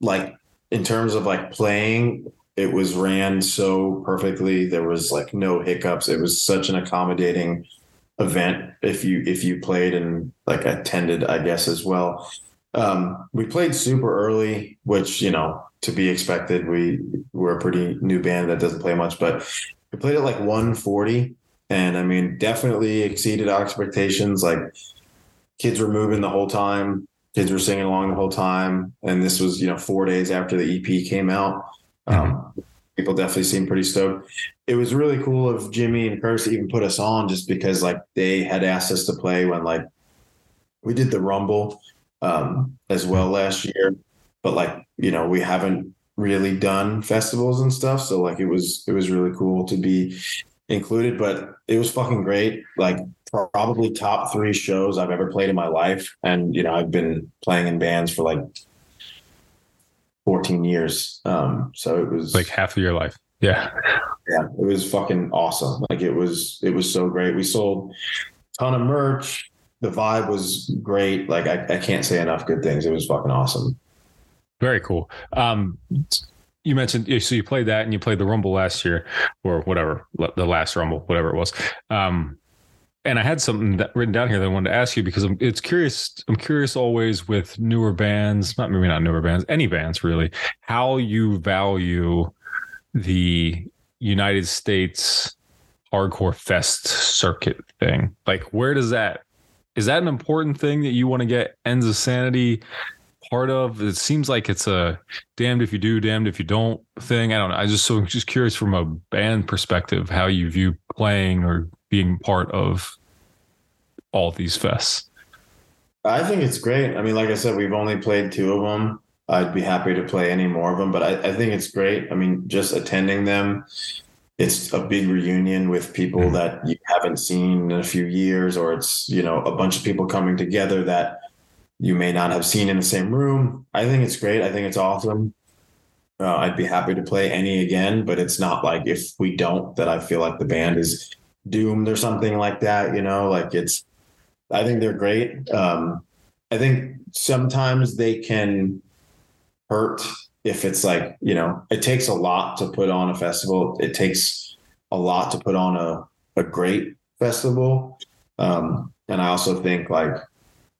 Like in terms of like playing, it was ran so perfectly. There was like no hiccups. It was such an accommodating event if you played and like attended, I guess, as well. We played super early, which, you know, to be expected. We're a pretty new band that doesn't play much, but we played at like 1:40. And I mean, definitely exceeded our expectations. Like kids were moving the whole time. Kids were singing along the whole time. And this was, you know, 4 days after the EP came out. People definitely seemed pretty stoked. It was really cool of Jimmy and Curtis to even put us on, just because like they had asked us to play when like we did the Rumble as well last year. But like, you know, we haven't really done festivals and stuff. So like it was really cool to be included, but it was fucking great. Like probably top 3 shows I've ever played in my life. And, you know, I've been playing in bands for like 14 years. So it was like half of your life. Yeah. Yeah. It was fucking awesome. Like it was so great. We sold a ton of merch. The vibe was great. Like I can't say enough good things. It was fucking awesome. Very cool. You mentioned, so you played that and you played the Rumble last year, or whatever, the last Rumble, whatever it was. And I had something that written down here that I wanted to ask you, because I'm curious always with newer bands, any bands really, how you value the United States hardcore fest circuit thing. Like, is that an important thing that you want to get Ends of Sanity part of? It seems like it's a damned if you do, damned if you don't thing. I don't know. I'm just curious from a band perspective how you view playing or being part of all these fests. I think it's great. I mean, like I said, we've only played 2 of them. I'd be happy to play any more of them, but I think it's great. I mean, just attending them, it's a big reunion with people that you haven't seen in a few years, or it's, you know, a bunch of people coming together that you may not have seen in the same room. I think it's great. I think it's awesome. I'd be happy to play any again, but it's not like if we don't, that I feel like the band is doomed or something like that. You know, like I think they're great. I think sometimes they can hurt if it's like, you know, it takes a lot to put on a festival. It takes a lot to put on a great festival. And I also think like,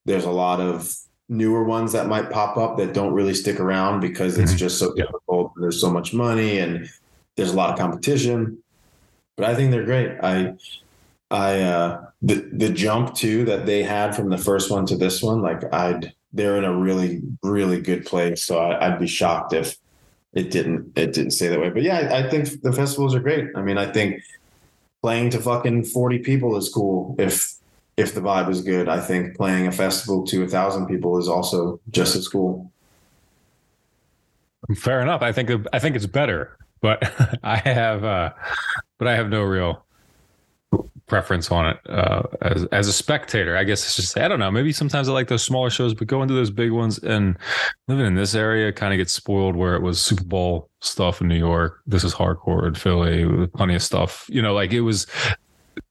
there's a lot of newer ones that might pop up that don't really stick around because it's just so difficult. There's so much money and there's a lot of competition, but I think they're great. The jump too, that they had from the first one to this one, like they're in a really, really good place. So I'd be shocked if it didn't stay that way. But yeah, I think the festivals are great. I mean, I think playing to fucking 40 people is cool. If the vibe is good, I think playing a festival to 1,000 people is also just as cool. Fair enough. I think it's better, but I have no real preference on it as a spectator. I guess it's just, I don't know. Maybe sometimes I like those smaller shows, but going to those big ones and living in this area kind of gets spoiled where it was Super Bowl stuff in New York. This is hardcore in Philly, plenty of stuff, you know, like it was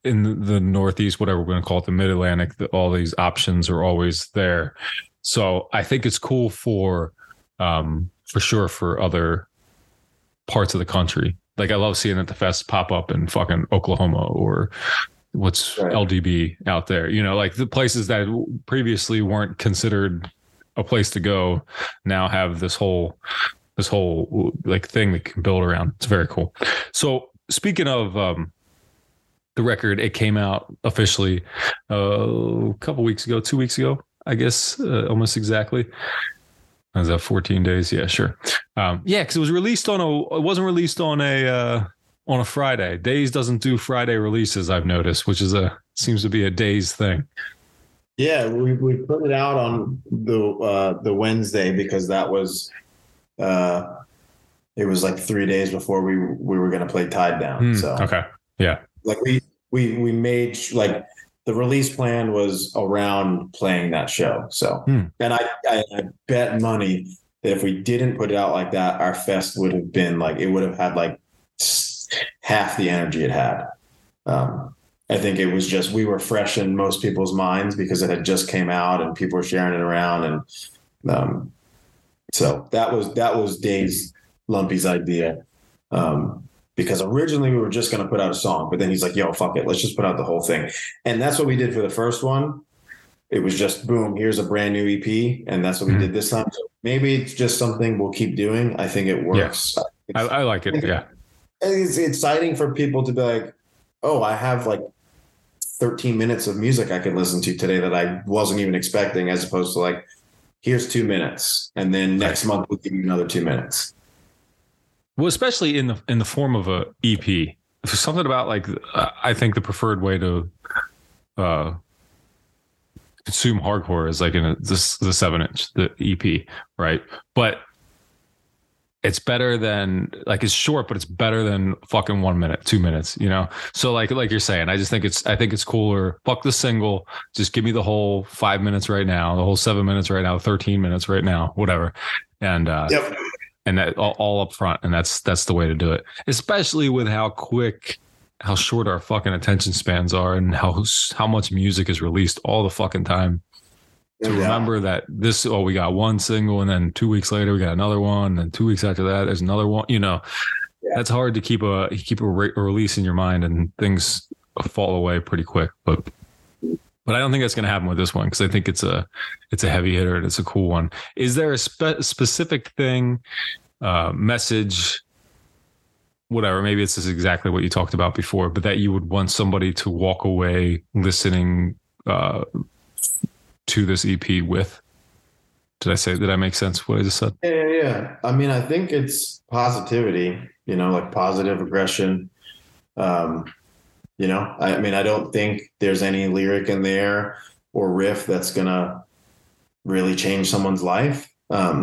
in the Northeast, whatever we're going to call it, the Mid-Atlantic, all these options are always there. So I think it's cool for sure for other parts of the country. Like I love seeing that the fest pop up in fucking Oklahoma or what's right. LDB out there, you know, like the places that previously weren't considered a place to go now have this whole like thing that can build around. It's very cool. So speaking of the record, it came out officially a couple weeks ago, 2 weeks ago, I guess, almost exactly. Is that 14 days? Yeah, sure. Yeah, because it was released on a Friday. Daze doesn't do Friday releases, I've noticed, which seems to be a Daze thing. Yeah, we put it out on the Wednesday because that was it was like 3 days before we were going to play Tied Down. So okay, yeah, like we made like. The release plan was around playing that show. So, and I bet money that if we didn't put it out like that, our fest would have been like, it would have had like half the energy it had. I think it was just, we were fresh in most people's minds because it had just came out and people were sharing it around. And so that was Daze Lumpy's idea. Because originally we were just going to put out a song, but then he's like, yo, fuck it. Let's just put out the whole thing. And that's what we did for the first one. It was just, boom, here's a brand new EP. And that's what we did this time. So maybe it's just something we'll keep doing. I think it works. Yeah. I like it. Yeah. It's exciting for people to be like, oh, I have like 13 minutes of music I could listen to today that I wasn't even expecting, as opposed to like, here's 2 minutes. And then next month we'll give you another 2 minutes. Well, especially in the form of a EP, there's something about like I think the preferred way to consume hardcore is like in the 7-inch, the EP, right? But it's better than like it's short, but it's better than fucking 1 minute, 2 minutes, you know. So like you're saying, I just think it's cooler. Fuck the single, just give me the whole 5 minutes right now, the whole 7 minutes right now, 13 minutes right now, whatever, and yep. And that all up front. And that's the way to do it, especially with how short our fucking attention spans are and how much music is released all the fucking time. To remember that we got one single and then 2 weeks later we got another one. And 2 weeks after that, there's another one, you know, that's hard to keep a release in your mind, and things fall away pretty quick. But I don't think that's going to happen with this one, because I think it's a heavy hitter and it's a cool one. Is there a specific thing, message, whatever, maybe it's just exactly what you talked about before, but that you would want somebody to walk away listening to this EP with? Did I make sense what I just said? Yeah. I mean, I think it's positivity, you know, like positive aggression. You know, I mean, I don't think there's any lyric in there or riff that's going to really change someone's life. But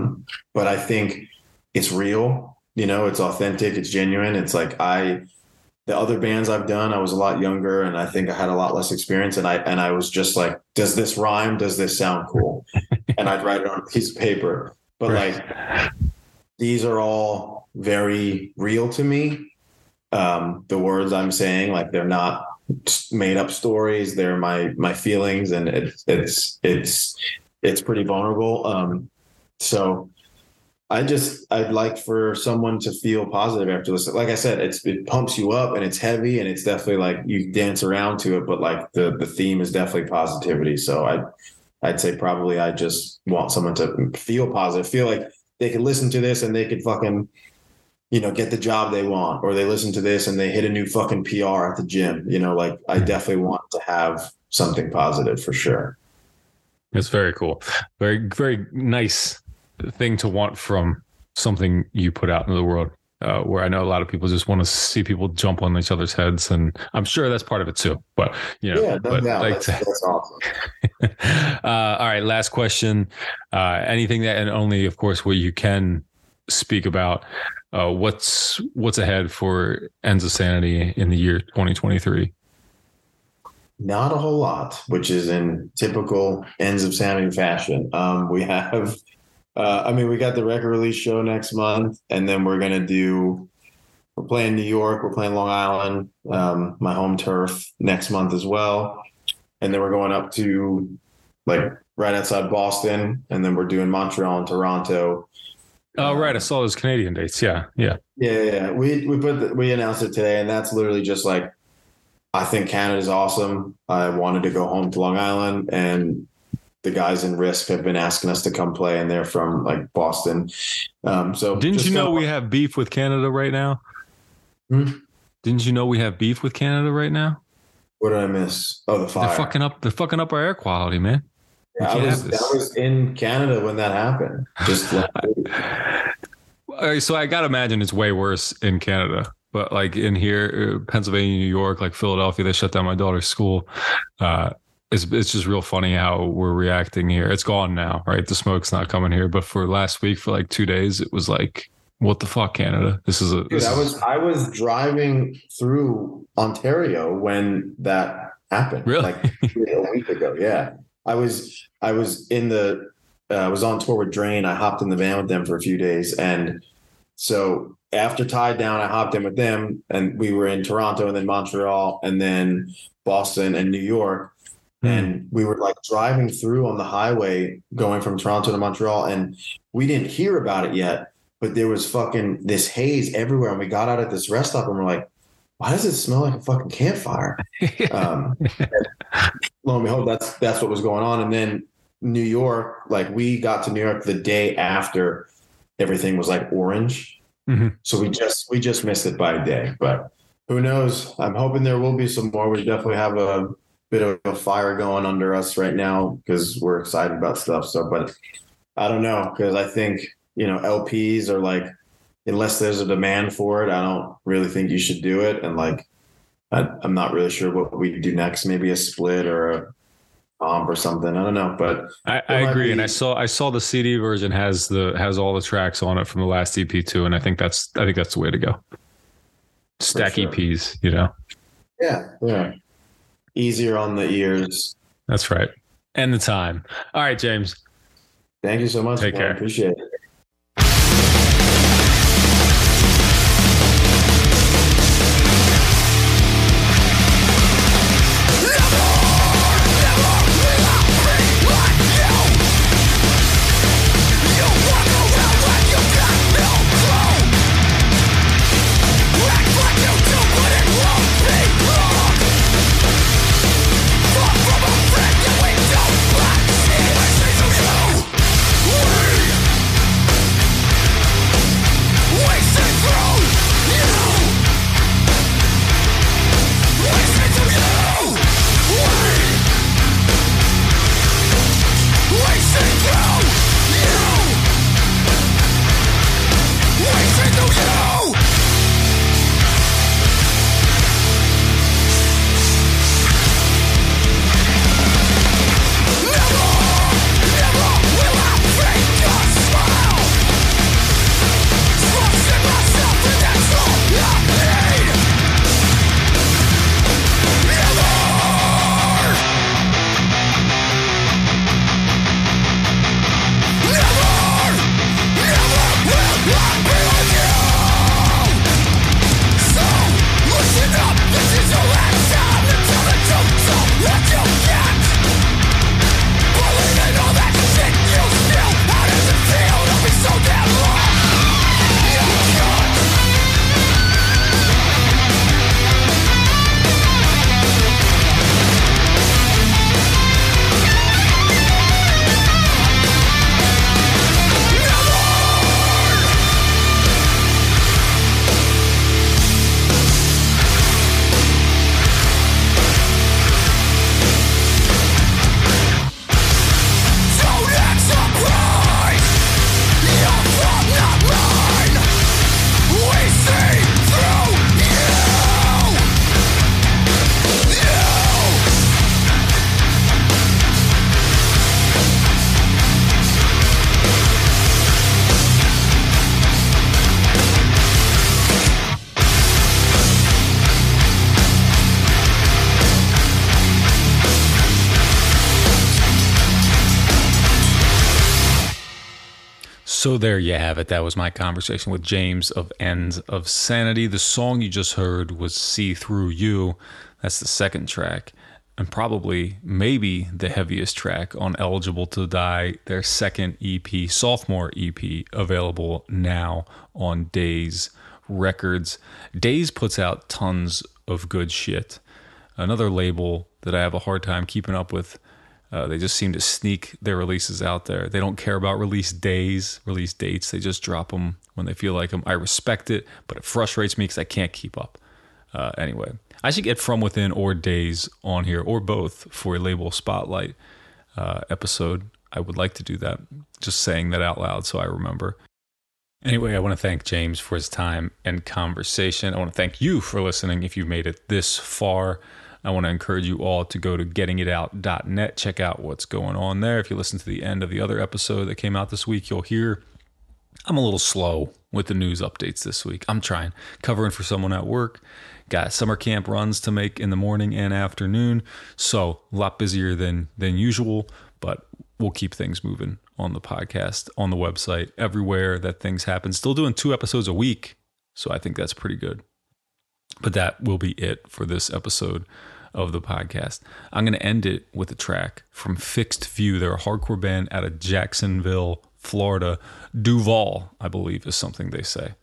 I think it's real, you know, it's authentic, it's genuine. It's like the other bands I've done, I was a lot younger and I think I had a lot less experience. And I was just like, does this rhyme? Does this sound cool? And I'd write it on a piece of paper. But like, these are all very real to me. The words I'm saying, like, they're not made up stories. They're my feelings, and it's pretty vulnerable. So I'd like for someone to feel positive after listening. Like I said, it pumps you up and it's heavy and it's definitely like you dance around to it, but like the theme is definitely positivity. So I'd say probably I just want someone to feel positive, feel like they could listen to this and they could fucking, you know, get the job they want, or they listen to this and they hit a new fucking PR at the gym. You know, like I definitely want to have something positive for sure. It's very cool. Very, very nice thing to want from something you put out into the world, where I know a lot of people just want to see people jump on each other's heads. And I'm sure that's part of it too, but you know, that's awesome. All right. Last question. Anything that, and only of course, where you can speak about, what's ahead for Ends of Sanity in the year 2023? Not a whole lot, which is in typical Ends of Sanity fashion. We have, we got the record release show next month, and then we're playing New York, we're playing Long Island, my home turf next month as well. And then we're going up to right outside Boston, and then we're doing Montreal and Toronto. Oh, right. I saw those Canadian dates. Yeah. We announced it today, and that's literally just I think Canada's awesome. I wanted to go home to Long Island, and the guys in Risk have been asking us to come play, and they're from Boston. So didn't you know we have beef with Canada right now? Didn't you know we have beef with Canada right now? What did I miss? Oh, the fire. They're fucking up our air quality, man. Yeah, I was in Canada when that happened. Just so I gotta imagine it's way worse in Canada. But in here, Pennsylvania, New York, Philadelphia, they shut down my daughter's school. It's just real funny how we're reacting here. It's gone now, right? The smoke's not coming here. But for last week, for 2 days, it was what the fuck, Canada? I was driving through Ontario when that happened. Really? A week ago. Yeah, I was on tour with Drain. I hopped in the van with them for a few days, and so. After Tied Down, I hopped in with them, and we were in Toronto and then Montreal and then Boston and New York. And we were driving through on the highway going from Toronto to Montreal, and we didn't hear about it yet, but there was fucking this haze everywhere. And we got out at this rest stop and we're like, why does it smell like a fucking campfire? Lo and behold, that's what was going on. And then New York, we got to New York the day after everything was orange. Mm-hmm. So we just missed it by a day, but who knows? I'm hoping there will be some more. We definitely have a bit of a fire going under us right now because we're excited about stuff. So, but I don't know, because I think, LPs are unless there's a demand for it, I don't really think you should do it. And I'm not really sure what we do next. Maybe a split or a comp or something. I don't know, but I agree. And I saw the CD version has all the tracks on it from the last EP too, and I think that's the way to go. Stack sure. EPs, Yeah. Easier on the ears. That's right, and the time. All right, James. Thank you so much. Take care. I appreciate it. So there you have it. That was my conversation with James of Ends of Sanity. The song you just heard was See Through You. That's the second track, and probably maybe the heaviest track on Eligible to Die, their second EP, sophomore EP, available now on Daze Records. Daze puts out tons of good shit. Another label that I have a hard time keeping up with. They just seem to sneak their releases out there. They don't care about release days, release dates. They just drop them when they feel like them. I respect it, but it frustrates me because I can't keep up. Anyway, I should get From Within or Days on here, or both, for a label spotlight episode. I would like to do that. Just saying that out loud so I remember. Anyway, I want to thank James for his time and conversation. I want to thank you for listening if you've made it this far. I want to encourage you all to go to gettingitout.net, check out what's going on there. If you listen to the end of the other episode that came out this week, you'll hear I'm a little slow with the news updates this week. I'm trying, covering for someone at work, got summer camp runs to make in the morning and afternoon, so a lot busier than usual, but we'll keep things moving on the podcast, on the website, everywhere that things happen. Still doing 2 episodes a week, so I think that's pretty good. But that will be it for this episode of the podcast. I'm going to end it with a track from Fixed View. They're a hardcore band out of Jacksonville, Florida. Duval, I believe, is something they say.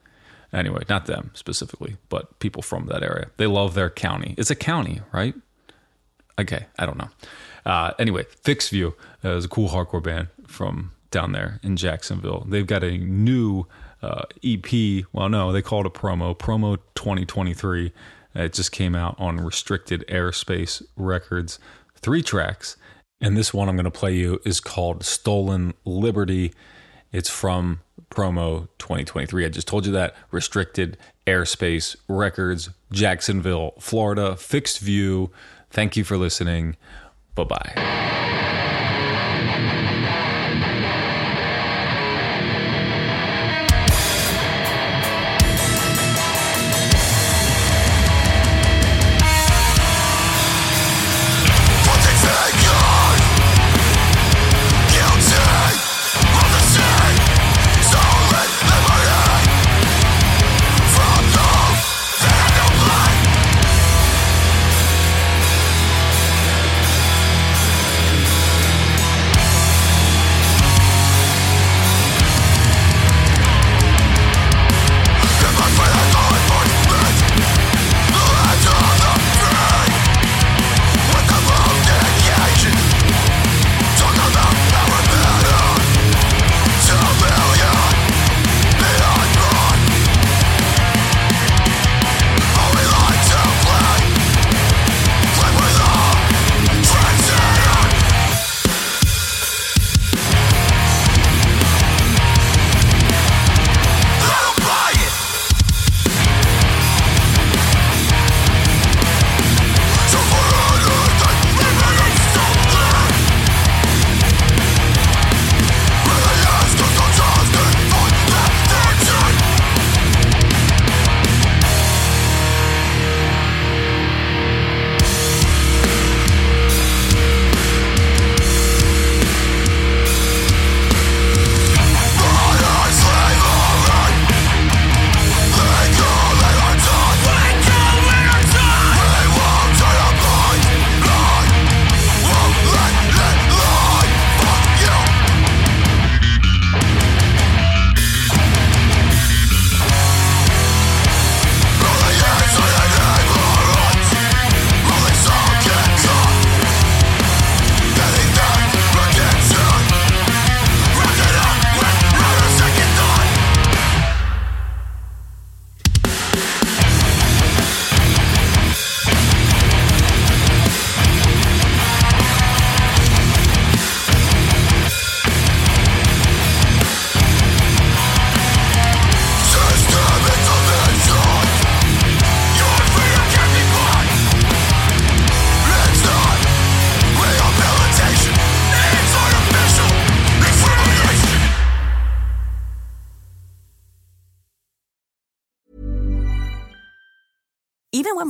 Anyway, not them specifically, but people from that area. They love their county. It's a county, right? Okay, I don't know. Anyway, Fixed View is a cool hardcore band from down there in Jacksonville. They've got a new EP. Well, no, they call it a promo. Promo 2023. It just came out on Restricted Airspace Records. 3 tracks. And this one I'm going to play you is called Stolen Liberty. It's from Promo 2023. I just told you that. Restricted Airspace Records, Jacksonville, Florida. Fixed View. Thank you for listening. Bye-bye. Even when